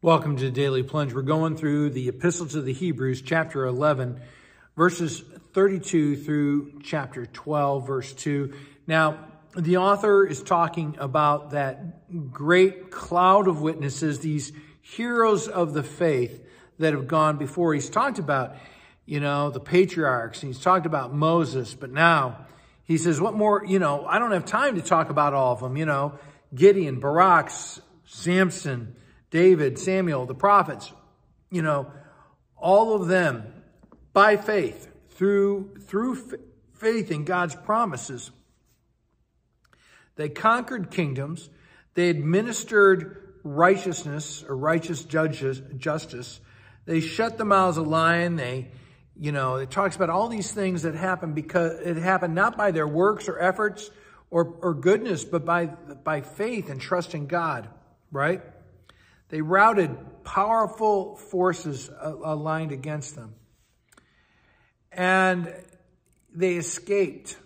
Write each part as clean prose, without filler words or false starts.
Welcome to Daily Plunge. We're going through the Epistle to the Hebrews, chapter 11, verses 32 through chapter 12, verse 2. Now, the author is talking about that great cloud of witnesses, these heroes of the faith that have gone before. He's talked about, the patriarchs, and he's talked about Moses, but now he says, what more, I don't have time to talk about all of them, Gideon, Barak, Samson, David, Samuel, the prophets, all of them by faith, through faith in God's promises. They conquered kingdoms. They administered righteousness or righteous judges, justice. They shut the mouths of lions. It talks about all these things that happened because it happened not by their works or efforts or goodness, but by faith and trust in God, right? They routed powerful forces aligned against them. And they escaped.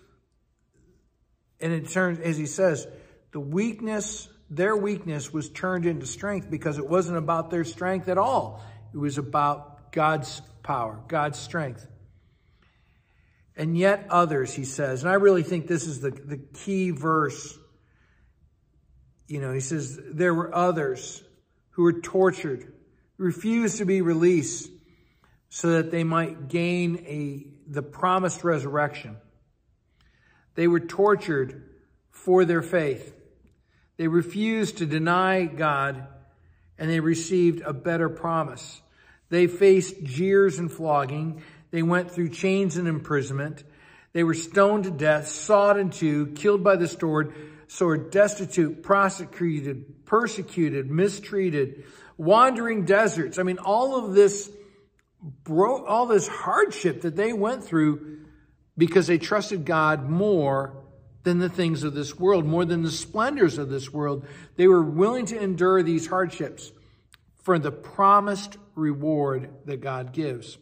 And it turns, as he says, their weakness was turned into strength because it wasn't about their strength at all. It was about God's power, God's strength. And yet others, he says, and I really think this is the key verse. He says, there were others who were tortured, refused to be released so that they might gain the promised resurrection. They were tortured for their faith. They refused to deny God, and they received a better promise. They faced jeers and flogging. They went through chains and imprisonment. They were stoned to death, sawed in two, killed by the sword, destitute, prosecuted, persecuted, mistreated, wandering deserts. I mean, all this hardship that they went through because they trusted God more than the things of this world, more than the splendors of this world. They were willing to endure these hardships for the promised reward that God gives.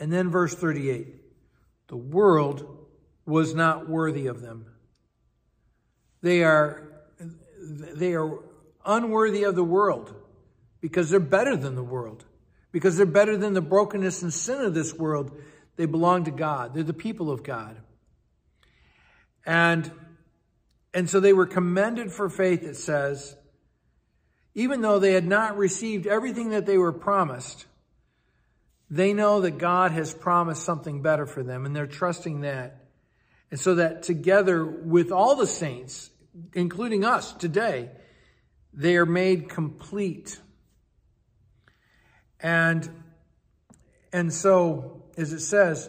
And then verse 38, the world was not worthy of them. They are unworthy of the world because they're better than the world, because they're better than the brokenness and sin of this world. They belong to God. They're the people of God. And so they were commended for faith, it says, even though they had not received everything that they were promised, they know that God has promised something better for them, and they're trusting that. And so that together with all the saints, including us today, they are made complete. And so, as it says,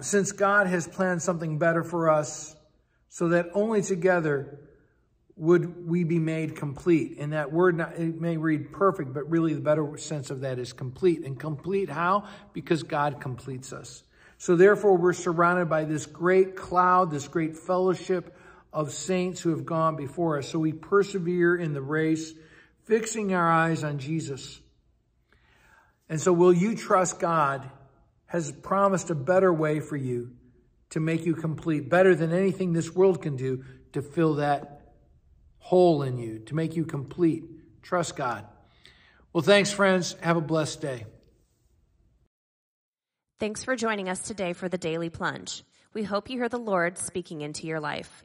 since God has planned something better for us, so that only together would we be made complete. And that word, it may read perfect, but really the better sense of that is complete. And complete how? Because God completes us. So therefore, we're surrounded by this great cloud, this great fellowship of saints who have gone before us. So we persevere in the race, fixing our eyes on Jesus. And so will you trust God has promised a better way for you to make you complete, better than anything this world can do to fill that hole in you, to make you complete. Trust God. Well, thanks, friends. Have a blessed day. Thanks for joining us today for the Daily Plunge. We hope you hear the Lord speaking into your life.